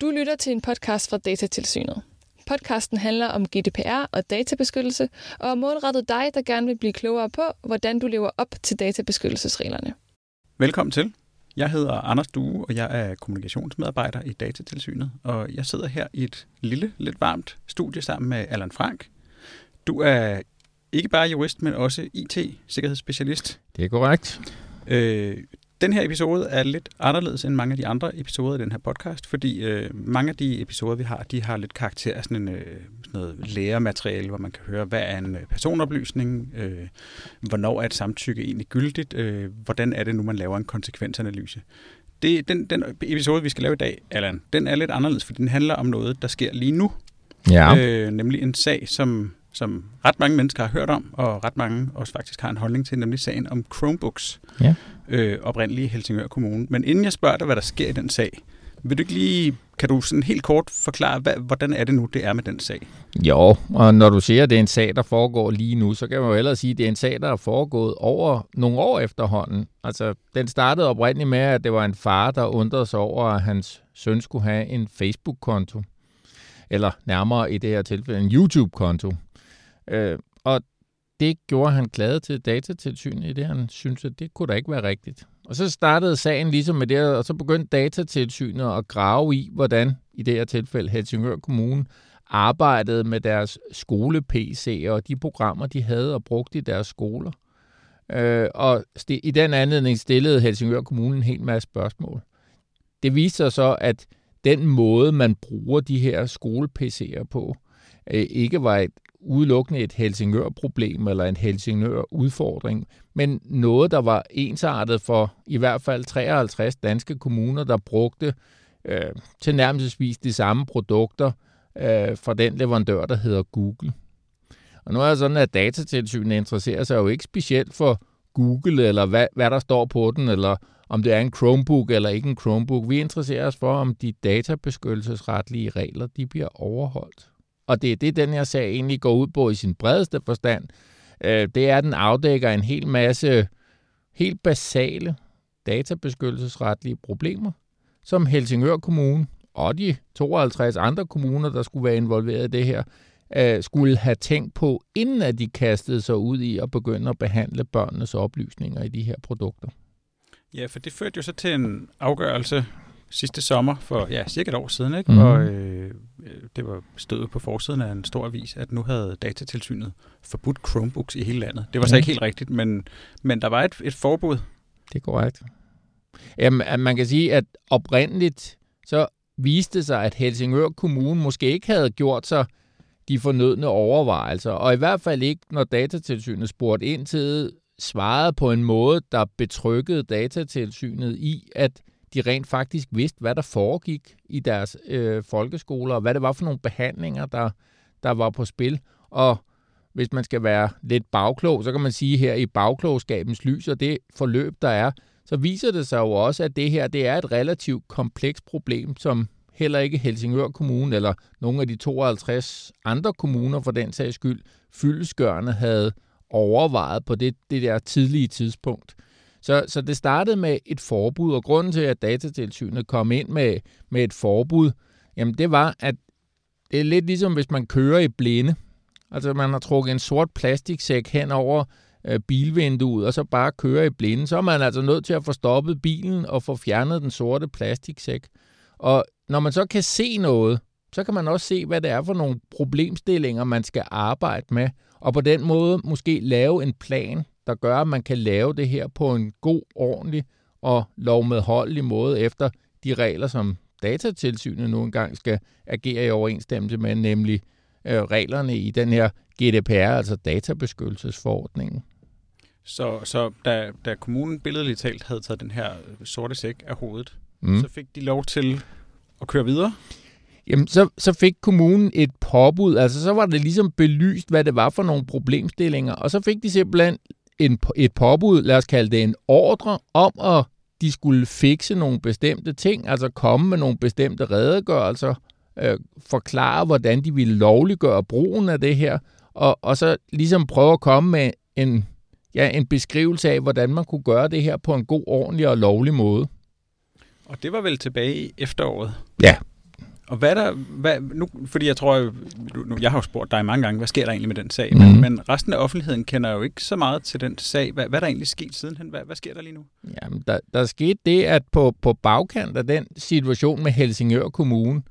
Du lytter til en podcast fra Datatilsynet. Podcasten handler om GDPR og databeskyttelse, og er målrettet dig, der gerne vil blive klogere på, hvordan du lever op til databeskyttelsesreglerne. Velkommen til. Jeg hedder Anders Due, og jeg er kommunikationsmedarbejder i Datatilsynet, og jeg sidder her i et lille, lidt varmt studie sammen med Allan Frank. Du er ikke bare jurist, men også IT-sikkerhedsspecialist. Det er korrekt. Den her episode er lidt anderledes end mange af de andre episoder i den her podcast, fordi mange af de episoder, vi har, de har lidt karakter af sådan noget læremateriale, hvor man kan høre, hvad er en personoplysning, hvornår er et samtykke egentlig gyldigt, hvordan er det nu, man laver en konsekvensanalyse. Den episode, vi skal lave i dag, Allan, den er lidt anderledes, fordi den handler om noget, der sker lige nu, nemlig en sag, som ret mange mennesker har hørt om, og ret mange også faktisk har en holdning til, nemlig sagen om Chromebooks, oprindeligt i Helsingør Kommune. Men inden jeg spørger dig, hvad der sker i den sag, kan du sådan helt kort forklare, hvordan er det nu, det er med den sag? Jo, og når du siger, at det er en sag, der foregår lige nu, så kan man jo hellere sige, at det er en sag, der er foregået over nogle år efterhånden. Altså, den startede oprindeligt med, at det var en far, der undrede sig over, at hans søn skulle have en Facebook-konto, eller nærmere i det her tilfælde en YouTube-konto. Og det gjorde han glad til Datatilsynet, i det han syntes, at det kunne da ikke være rigtigt. Og så startede sagen ligesom med det, og så begyndte Datatilsynet at grave i, hvordan i det her tilfælde Helsingør Kommune arbejdede med deres skole-PC'er og de programmer, de havde og brugte i deres skoler. Og i den anledning stillede Helsingør Kommune en hel masse spørgsmål. Det viste sig så, at den måde, man bruger de her skole-PC'er på, ikke var udelukkende et Helsingør-problem eller en Helsingør-udfordring, men noget, der var ensartet for i hvert fald 53 danske kommuner, der brugte tilnærmelsesvis de samme produkter fra den leverandør, der hedder Google. Og nu er det sådan, at Datatilsynet interesserer sig jo ikke specielt for Google, eller hvad der står på den, eller om det er en Chromebook eller ikke en Chromebook. Vi interesserer os for, om de databeskyttelsesretlige regler, de bliver overholdt. Og det er det, den her sag egentlig går ud på i sin bredeste forstand. Det er, at den afdækker en hel masse helt basale databeskyttelsesretlige problemer, som Helsingør Kommune og de 52 andre kommuner, der skulle være involveret i det her, skulle have tænkt på, inden at de kastede sig ud i at begynde at behandle børnenes oplysninger i de her produkter. Ja, for det førte jo så til en afgørelse sidste sommer for cirka et år siden, ikke? Mm. Og det var stødet på forsiden af en stor avis, at nu havde Datatilsynet forbudt Chromebooks i hele landet. Det var så ikke helt rigtigt, men der var et forbud. Det er korrekt. Jamen, man kan sige, at oprindeligt så viste det sig, at Helsingør Kommune måske ikke havde gjort sig de fornødne overvejelser, og i hvert fald ikke, når Datatilsynet spurgte ind til, svarede på en måde, der betrykkede Datatilsynet i, at de rent faktisk vidste, hvad der foregik i deres folkeskoler, og hvad det var for nogle behandlinger, der var på spil. Og hvis man skal være lidt bagklog, så kan man sige her i bagklogskabens lys, og det forløb, der er, så viser det sig jo også, at det her det er et relativt komplekst problem, som heller ikke Helsingør Kommune eller nogle af de 52 andre kommuner for den sags skyld, fyldestgørende havde overvejet på det der tidlige tidspunkt. Så det startede med et forbud, og grunden til, at Datatilsynet kom ind med et forbud, jamen det var, at det er lidt ligesom, hvis man kører i blinde. Altså man har trukket en sort plastiksæk hen over bilvinduet, og så bare kører i blinde. Så er man altså nødt til at få stoppet bilen og få fjernet den sorte plastiksæk. Og når man så kan se noget, så kan man også se, hvad det er for nogle problemstillinger, man skal arbejde med. Og på den måde måske lave en plan, der gør, at man kan lave det her på en god, ordentlig og lovmedholdelig måde efter de regler, som Datatilsynet nu engang skal agere i overensstemmelse med, nemlig reglerne i den her GDPR, altså databeskyttelsesforordningen. Så da kommunen billedligt talt havde taget den her sorte sæk af hovedet, så fik de lov til at køre videre? Jamen, så fik kommunen et påbud. Altså, så var det ligesom belyst, hvad det var for nogle problemstillinger, og så fik de simpelthen et påbud, lad os kalde det en ordre, om at de skulle fikse nogle bestemte ting, altså komme med nogle bestemte redegørelser, forklare, hvordan de ville lovliggøre brugen af det her, og så ligesom prøve at komme med en beskrivelse af, hvordan man kunne gøre det her på en god, ordentlig og lovlig måde. Og det var vel tilbage i efteråret? Ja, Og fordi jeg tror, jeg har jo spurgt dig mange gange, hvad sker der egentlig med den sag? Mm. Men resten af offentligheden kender jo ikke så meget til den sag. Hvad er der egentlig sket sidenhen? Hvad sker der lige nu? Jamen, der skete det, at på bagkant af den situation med Helsingør Kommune,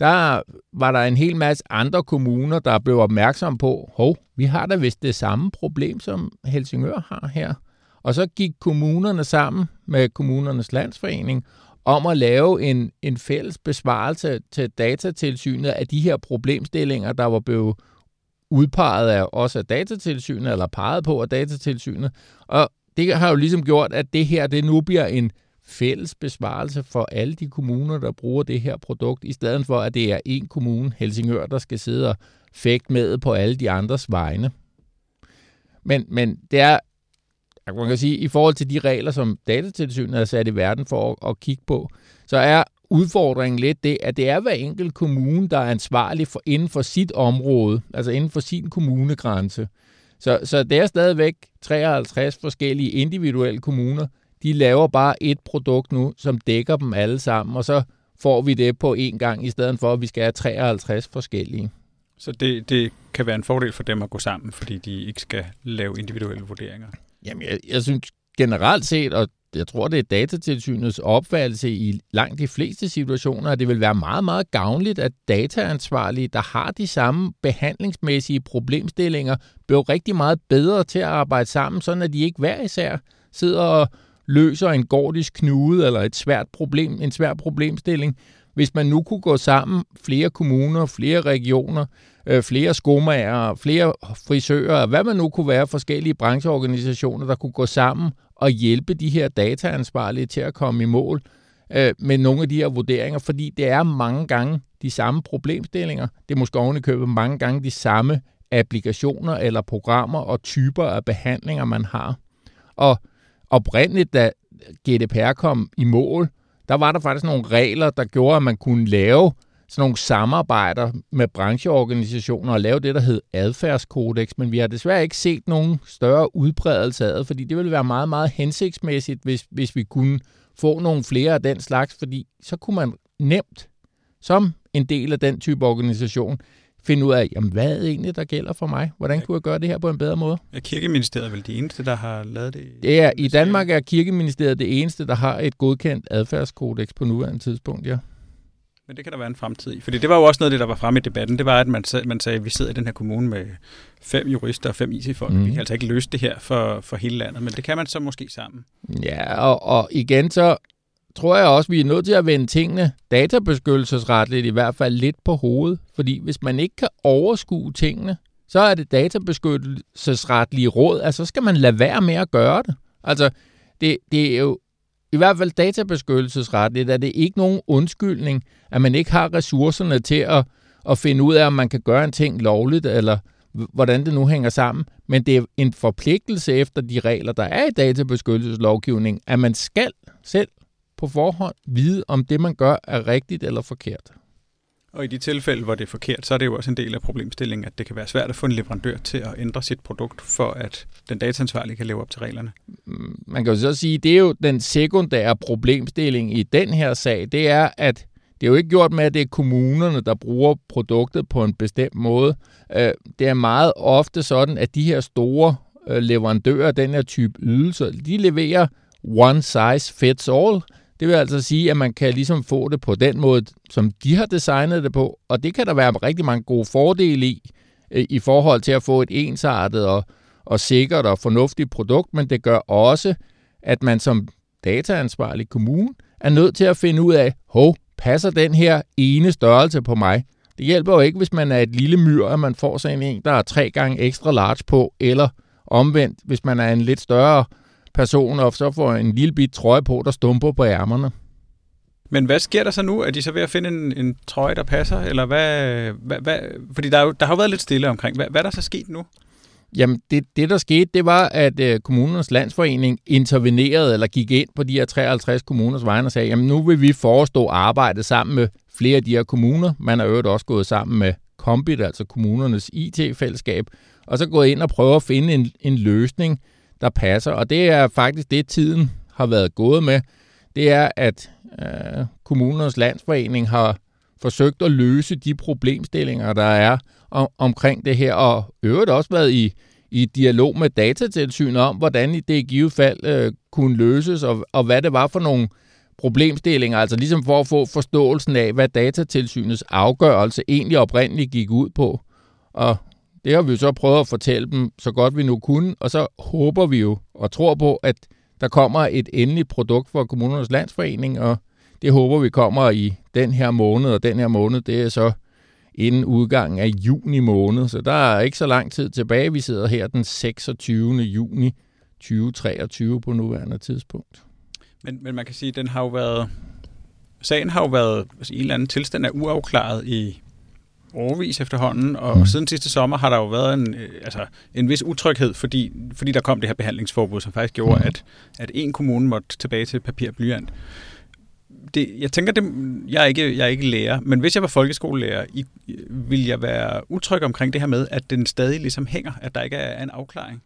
der var der en hel masse andre kommuner, der blev opmærksomme på, vi har da vist det samme problem, som Helsingør har her. Og så gik kommunerne sammen med Kommunernes Landsforening om at lave en fælles besvarelse til Datatilsynet af de her problemstillinger, der var blevet udpeget af også af Datatilsynet, eller peget på af Datatilsynet. Og det har jo ligesom gjort, at det her det nu bliver en fælles besvarelse for alle de kommuner, der bruger det her produkt, i stedet for, at det er én kommune, Helsingør, der skal sidde og fægte med på alle de andres vegne. Men det er, man kan sige, i forhold til de regler, som Datatilsynet er sat i verden for at kigge på, så er udfordringen lidt det, at det er hver enkelt kommune, der er ansvarlig for inden for sit område, altså inden for sin kommunegrænse. Så det er stadigvæk 53 forskellige individuelle kommuner. De laver bare et produkt nu, som dækker dem alle sammen, og så får vi det på én gang, i stedet for, at vi skal have 53 forskellige. Så det kan være en fordel for dem at gå sammen, fordi de ikke skal lave individuelle vurderinger? Jamen, jeg synes generelt set, og jeg tror, det er Datatilsynets opfattelse i langt de fleste situationer, at det vil være meget, meget gavnligt, at dataansvarlige, der har de samme behandlingsmæssige problemstillinger, bliver rigtig meget bedre til at arbejde sammen, sådan at de ikke hver især sidder og løser en gordisk knude eller et svært problem, en svær problemstilling. Hvis man nu kunne gå sammen, flere kommuner, flere regioner, flere skomager, flere frisører, hvad man nu kunne være, forskellige brancheorganisationer, der kunne gå sammen og hjælpe de her dataansvarlige til at komme i mål med nogle af de her vurderinger, fordi det er mange gange de samme problemstillinger. Det er måske ovenikøbet mange gange de samme applikationer eller programmer og typer af behandlinger, man har. Og oprindeligt, da GDPR kom i mål, der var der faktisk nogle regler, der gjorde, at man kunne lave sådan nogle samarbejder med brancheorganisationer og lave det, der hed adfærdskodex, men vi har desværre ikke set nogen større udbredelse af det, fordi det ville være meget, meget hensigtsmæssigt, hvis vi kunne få nogle flere af den slags, fordi så kunne man nemt, som en del af den type organisation, finde ud af, jamen, hvad er det egentlig, der gælder for mig? Hvordan kunne jeg gøre det her på en bedre måde? Er kirkeministeriet vel det eneste, der har lavet det? Ja, i Danmark er kirkeministeriet det eneste, der har et godkendt adfærdskodex på nuværende tidspunkt, ja. Men det kan der være en fremtid i. Fordi det var jo også noget af det, der var fremme i debatten. Det var, at man sagde, at vi sidder i den her kommune med 5 jurister og 5 IT-folk. Vi kan altså ikke løse det her for hele landet, men det kan man så måske sammen. Ja, og igen så tror jeg også, vi er nødt til at vende tingene databeskyttelsesretligt i hvert fald lidt på hovedet. Fordi hvis man ikke kan overskue tingene, så er det databeskyttelsesretlige råd, så skal man lade være med at gøre det. Altså, det er jo i hvert fald databeskyttelsesretligt, at det ikke nogen undskyldning, at man ikke har ressourcerne til at finde ud af, om man kan gøre en ting lovligt, eller hvordan det nu hænger sammen. Men det er en forpligtelse efter de regler, der er i databeskyttelseslovgivningen, at man skal selv på forhånd vide, om det, man gør, er rigtigt eller forkert. Og i de tilfælde, hvor det er forkert, så er det jo også en del af problemstillingen, at det kan være svært at få en leverandør til at ændre sit produkt, for at den dataansvarlige kan leve op til reglerne. Man kan jo så sige, at det er jo den sekundære problemstilling i den her sag, det er, at det er jo ikke gjort med, at det er kommunerne, der bruger produktet på en bestemt måde. Det er meget ofte sådan, at de her store leverandører, den her type ydelser, de leverer one size fits all. Det vil altså sige, at man kan ligesom få det på den måde, som de har designet det på, og det kan der være rigtig mange gode fordele i forhold til at få et ensartet og sikkert og fornuftigt produkt, men det gør også, at man som dataansvarlig kommune er nødt til at finde ud af, passer den her ene størrelse på mig? Det hjælper jo ikke, hvis man er et lille myr, at man får sådan en, der er 3 gange ekstra large på, eller omvendt, hvis man er en lidt større person, og så får en lille bit trøje på, der stumper på ærmerne. Men hvad sker der så nu? Er de så ved at finde en trøje, der passer? Eller hvad? Fordi der har jo været lidt stille omkring. Hvad er der så sket nu? Jamen, det der skete, det var, at Kommunernes Landsforening intervenerede, eller gik ind på de her 53 kommuners vegne og sagde, jamen nu vil vi forestå arbejde sammen med flere af de her kommuner. Man har øvrigt også gået sammen med KOMBIT, altså kommunernes IT-fællesskab, og så gået ind og prøve at finde en løsning, der passer, og det er faktisk det, tiden har været gået med. Det er, at Kommunernes Landsforening har forsøgt at løse de problemstillinger, der er omkring det her, og øvrigt også været i dialog med Datatilsynet om, hvordan det i givet fald kunne løses, og hvad det var for nogle problemstillinger, altså ligesom for at få forståelsen af, hvad Datatilsynets afgørelse egentlig oprindeligt gik ud på. Og det har vi jo så prøvet at fortælle dem så godt vi nu kunne, og så håber vi jo og tror på, at der kommer et endeligt produkt fra Kommunernes Landsforening, og det håber vi kommer i den her måned, og den her måned, det er så inden udgangen af juni måned, så der er ikke så lang tid tilbage. Vi sidder her den 26. juni 2023 på nuværende tidspunkt. Men man kan sige, at sagen har jo været i en eller anden tilstand af uafklaret i årevis efterhånden, og siden sidste sommer har der jo været en vis utryghed, fordi der kom det her behandlingsforbud, som faktisk gjorde, at en kommune måtte tilbage til papir og blyant. Jeg er ikke lærer, men hvis jeg var folkeskolelærer, ville jeg være utryg omkring det her med, at den stadig ligesom hænger, at der ikke er en afklaring.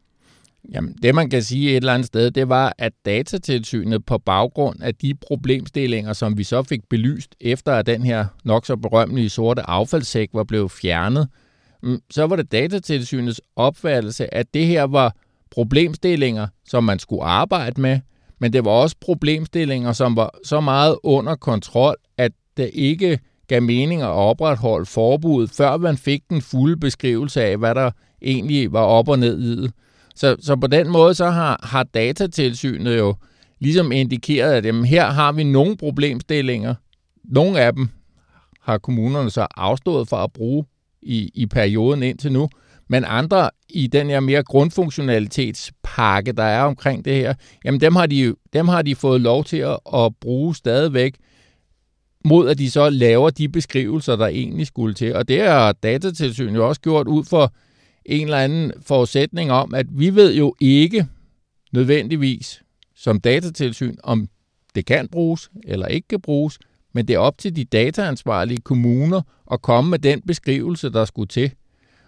Jamen, det man kan sige et eller andet sted, det var, at Datatilsynet på baggrund af de problemstillinger, som vi så fik belyst efter, at den her nok så berømmelige sorte affaldssæk var blevet fjernet, så var det Datatilsynets opfattelse, at det her var problemstillinger, som man skulle arbejde med, men det var også problemstillinger, som var så meget under kontrol, at det ikke gav mening at opretholde forbuddet, før man fik den fulde beskrivelse af, hvad der egentlig var op og ned i det. Så på den måde så har Datatilsynet jo ligesom indikeret, at jamen, her har vi nogle problemstillinger. Nogle af dem har kommunerne så afstået fra at bruge i perioden indtil nu, men andre i den her mere grundfunktionalitetspakke, der er omkring det her, jamen dem har de fået lov til at bruge stadigvæk, mod at de så laver de beskrivelser, der egentlig skulle til. Og det har Datatilsynet jo også gjort ud for en eller anden forudsætning om, at vi ved jo ikke nødvendigvis som Datatilsyn, om det kan bruges eller ikke kan bruges, men det er op til de dataansvarlige kommuner at komme med den beskrivelse, der skulle til.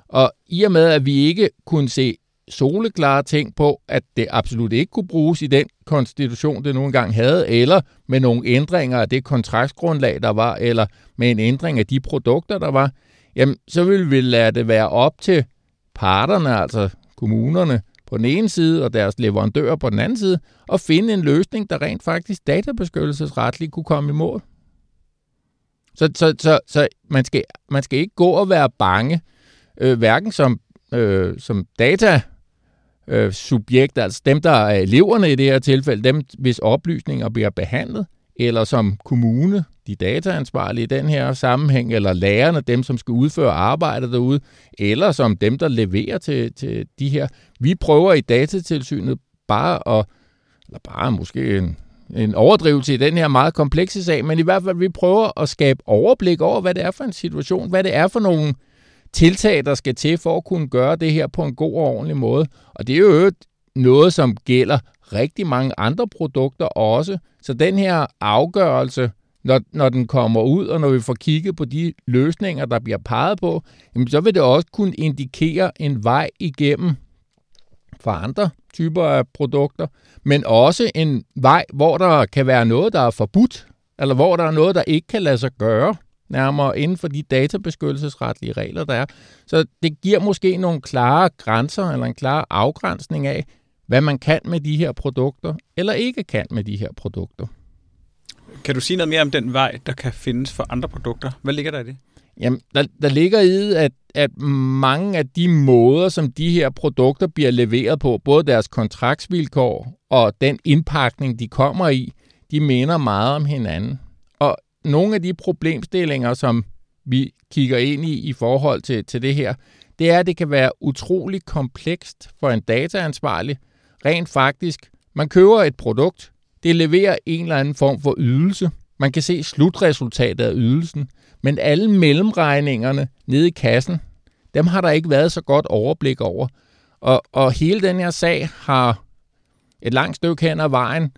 Og i og med, at vi ikke kunne se soleklare ting på, at det absolut ikke kunne bruges i den konstitution, det nu engang havde, eller med nogle ændringer af det kontraktgrundlag, der var, eller med en ændring af de produkter, der var, jamen, så ville vi lade det være op til parterne, altså kommunerne på den ene side og deres leverandører på den anden side, og finde en løsning, der rent faktisk databeskyttelsesretligt kunne komme i mål. Så man skal ikke gå og være bange, hverken som datasubjekt, altså dem, der er eleverne i det her tilfælde, dem, hvis oplysninger bliver behandlet, eller som kommune, de dataansvarlige i den her sammenhæng, eller lærerne, dem, som skal udføre arbejdet derude, eller som dem, der leverer til de her. Vi prøver i Datatilsynet måske en overdrivelse i den her meget komplekse sag, men i hvert fald, vi prøver at skabe overblik over, hvad det er for en situation, hvad det er for nogle tiltag, der skal til for at kunne gøre det her på en god og ordentlig måde. Og det er jo noget, som gælder rigtig mange andre produkter også. Så den her afgørelse, når den kommer ud, og når vi får kigget på de løsninger, der bliver peget på, jamen, så vil det også kunne indikere en vej igennem for andre typer af produkter, men også en vej, hvor der kan være noget, der er forbudt, eller hvor der er noget, der ikke kan lade sig gøre, nærmere inden for de databeskyttelsesretlige regler, der er. Så det giver måske nogle klare grænser eller en klar afgrænsning af, hvad man kan med de her produkter, eller ikke kan med de her produkter. Kan du sige noget mere om den vej, der kan findes for andre produkter? Hvad ligger der i det? Jamen, der ligger i, at mange af de måder, som de her produkter bliver leveret på, både deres kontraktsvilkår og den indpakning, de kommer i, de minder meget om hinanden. Og nogle af de problemstillinger, som vi kigger ind i forhold til det her, det er, at det kan være utrolig komplekst for en dataansvarlig. Rent faktisk, man køber et produkt, det leverer en eller anden form for ydelse. Man kan se slutresultatet af ydelsen, men alle mellemregningerne nede i kassen, dem har der ikke været så godt overblik over. Og hele den her sag har et langt stykke hen ad vejen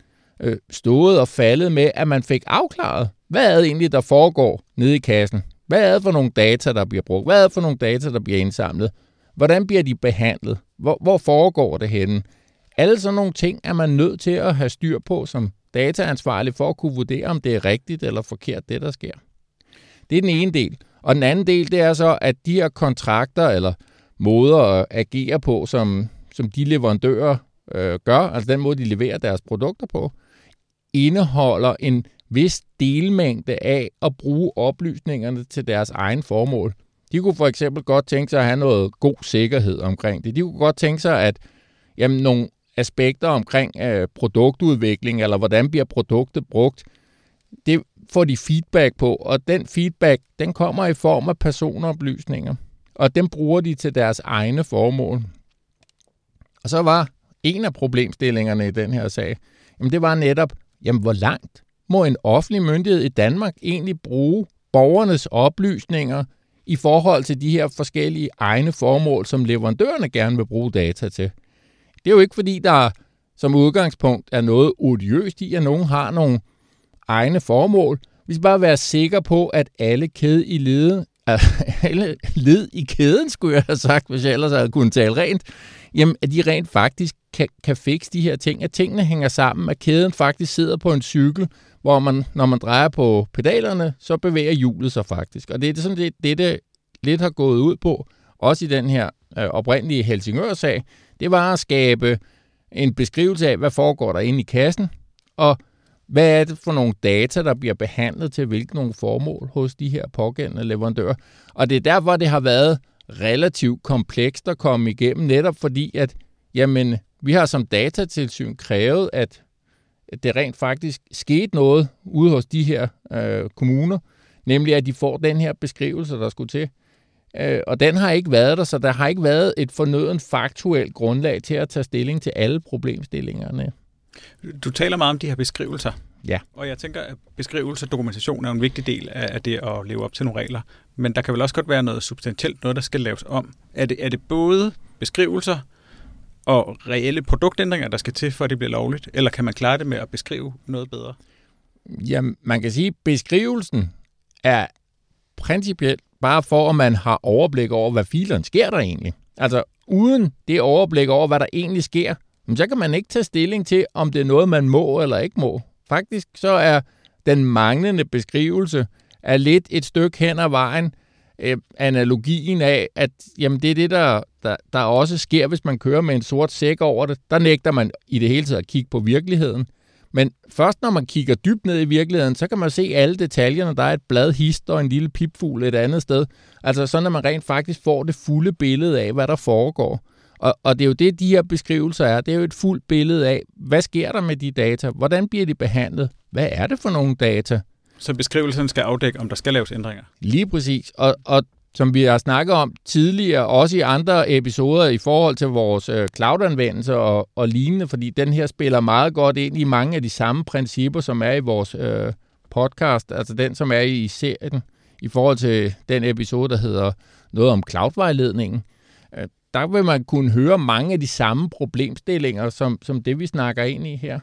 stået og faldet med, at man fik afklaret, hvad er det egentlig, der foregår nede i kassen? Hvad er det for nogle data, der bliver brugt? Hvad er det for nogle data, der bliver indsamlet? Hvordan bliver de behandlet? Hvor foregår det henne? Alle sådan nogle ting er man nødt til at have styr på som dataansvarlig for at kunne vurdere, om det er rigtigt eller forkert, det der sker. Det er den ene del. Og den anden del, det er så, at de her kontrakter eller måder at agere på, som de leverandører gør, altså den måde, de leverer deres produkter på, indeholder en vis delmængde af at bruge oplysningerne til deres egen formål. De kunne for eksempel godt tænke sig at have noget god sikkerhed omkring det. De kunne godt tænke sig, at nogle aspekter omkring produktudvikling, eller hvordan bliver produktet brugt, det får de feedback på, og den feedback, den kommer i form af personoplysninger, og den bruger de til deres egne formål. Og så var en af problemstillingerne i den her sag, det var netop, hvor langt må en offentlig myndighed i Danmark egentlig bruge borgernes oplysninger i forhold til de her forskellige egne formål, som leverandørerne gerne vil bruge data til. Det er jo ikke fordi, der som udgangspunkt er noget odiøst i, at nogen har nogle egne formål. Vi skal bare være sikre på, at alle led i kæden, skulle jeg have sagt, hvis jeg ellers havde kunnet tale rent, at de rent faktisk kan fikse de her ting, at tingene hænger sammen, at kæden faktisk sidder på en cykel, hvor man, når man drejer på pedalerne, så bevæger hjulet sig faktisk. Og det er sådan lidt det lidt har gået ud på, også i den her oprindelige Helsingør-sag. Det var at skabe en beskrivelse af, hvad foregår der inde i kassen, og hvad er det for nogle data, der bliver behandlet til hvilke nogle formål hos de her pågældende leverandører. Og det er derfor, det har været relativt komplekst at komme igennem, netop fordi, at vi har som datatilsyn krævet, at det rent faktisk skete noget ude hos de her kommuner, nemlig at de får den her beskrivelse, der skulle til. Og den har ikke været der, så der har ikke været et fornøden faktuelt grundlag til at tage stilling til alle problemstillingerne. Du taler meget om de her beskrivelser. Ja. Og jeg tænker, at beskrivelse og dokumentation er en vigtig del af det at leve op til nogle regler. Men der kan vel også godt være noget substantielt, noget der skal laves om. Er det både beskrivelser og reelle produktændringer, der skal til, for at det bliver lovligt? Eller kan man klare det med at beskrive noget bedre? Jamen, man kan sige, at beskrivelsen er principielt bare for, at man har overblik over, hvad filen sker der egentlig. Altså, uden det overblik over, hvad der egentlig sker, så kan man ikke tage stilling til, om det er noget, man må eller ikke må. Faktisk så er den manglende beskrivelse er lidt et stykke hen ad vejen, analogien af, at det er det, der også sker, hvis man kører med en sort sæk over det. Der nægter man i det hele taget at kigge på virkeligheden. Men først når man kigger dybt ned i virkeligheden, så kan man se alle detaljerne. Der er et blad hist og en lille pipfugl et andet sted. Altså sådan, at man rent faktisk får det fulde billede af, hvad der foregår. Og det er jo det, de her beskrivelser er. Det er jo et fuldt billede af, hvad sker der med de data? Hvordan bliver de behandlet? Hvad er det for nogle data? Så beskrivelsen skal afdække, om der skal laves ændringer? Lige præcis. Og som vi har snakket om tidligere, også i andre episoder i forhold til vores cloud-anvendelse og lignende, fordi den her spiller meget godt ind i mange af de samme principper, som er i vores podcast, altså den, som er i serien, i forhold til den episode, der hedder noget om cloud-vejledningen. Der vil man kunne høre mange af de samme problemstillinger, som det, vi snakker ind i her.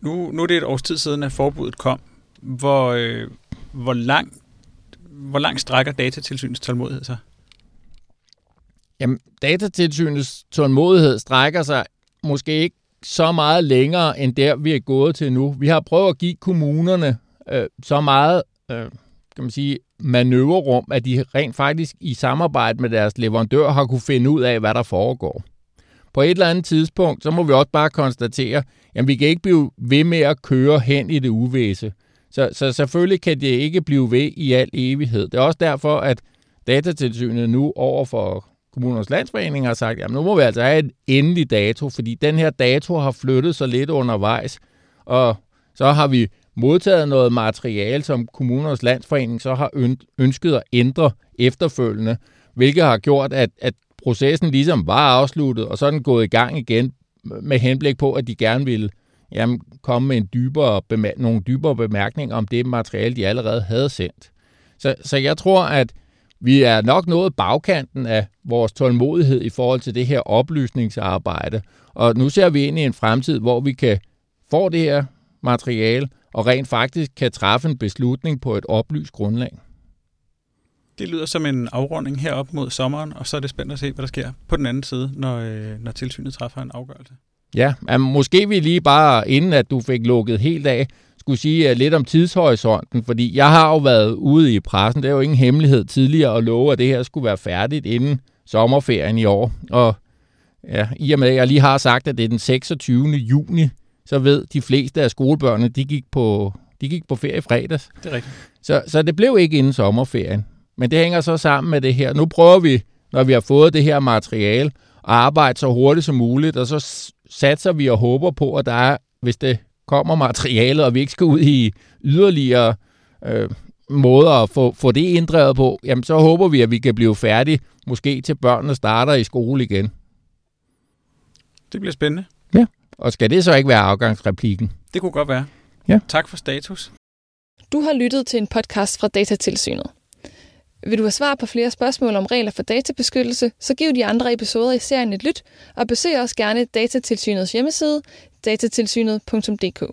Nu er det et års tid siden, at forbuddet kom. Hvor langt strækker Datatilsynets tålmodighed sig? Jamen, Datatilsynets tålmodighed strækker sig måske ikke så meget længere, end der vi er gået til nu. Vi har prøvet at give kommunerne så meget kan man sige, manøvrerum, at de rent faktisk i samarbejde med deres leverandør har kunne finde ud af, hvad der foregår. På et eller andet tidspunkt, så må vi også bare konstatere, at vi kan ikke blive ved med at køre hen i det uvæse. Så selvfølgelig kan det ikke blive ved i al evighed. Det er også derfor, at Datatilsynet nu over for Kommunernes Landsforening har sagt, at nu må vi altså have en endelig dato, fordi den her dato har flyttet sig lidt undervejs, og så har vi modtaget noget materiale, som Kommunernes Landsforening så har ønsket at ændre efterfølgende, hvilket har gjort, at processen ligesom var afsluttet, og så er den gået i gang igen med henblik på, at de gerne ville komme med nogle dybere bemærkninger om det materiale, de allerede havde sendt. Så jeg tror, at vi er nok nået bagkanten af vores tålmodighed i forhold til det her oplysningsarbejde. Og nu ser vi ind i en fremtid, hvor vi kan få det her materiale og rent faktisk kan træffe en beslutning på et oplyst grundlag. Det lyder som en afrunding herop mod sommeren, og så er det spændende at se, hvad der sker på den anden side, når tilsynet træffer en afgørelse. Ja, måske vi lige bare, inden at du fik lukket helt af, skulle sige lidt om tidshorisonten, fordi jeg har jo været ude i pressen, det er jo ingen hemmelighed tidligere at love, at det her skulle være færdigt inden sommerferien i år. Og ja, i og med, at jeg lige har sagt, at det er den 26. juni, så ved de fleste af skolebørnene, de gik på ferie fredags. Det er rigtigt. Så det blev ikke inden sommerferien. Men det hænger så sammen med det her. Nu prøver vi, når vi har fået det her materiale, at arbejde så hurtigt som muligt, og så satser vi og håber på, at der er, hvis det kommer materialet, og vi ikke skal ud i yderligere måder at få det inddrevet på, jamen så håber vi, at vi kan blive færdige, måske til børnene starter i skole igen. Det bliver spændende. Ja, og skal det så ikke være afgangsreplikken? Det kunne godt være. Ja. Tak for status. Du har lyttet til en podcast fra Datatilsynet. Vil du have svar på flere spørgsmål om regler for databeskyttelse, så giv de andre episoder i serien et lyt, og besøg også gerne Datatilsynets hjemmeside, datatilsynet.dk.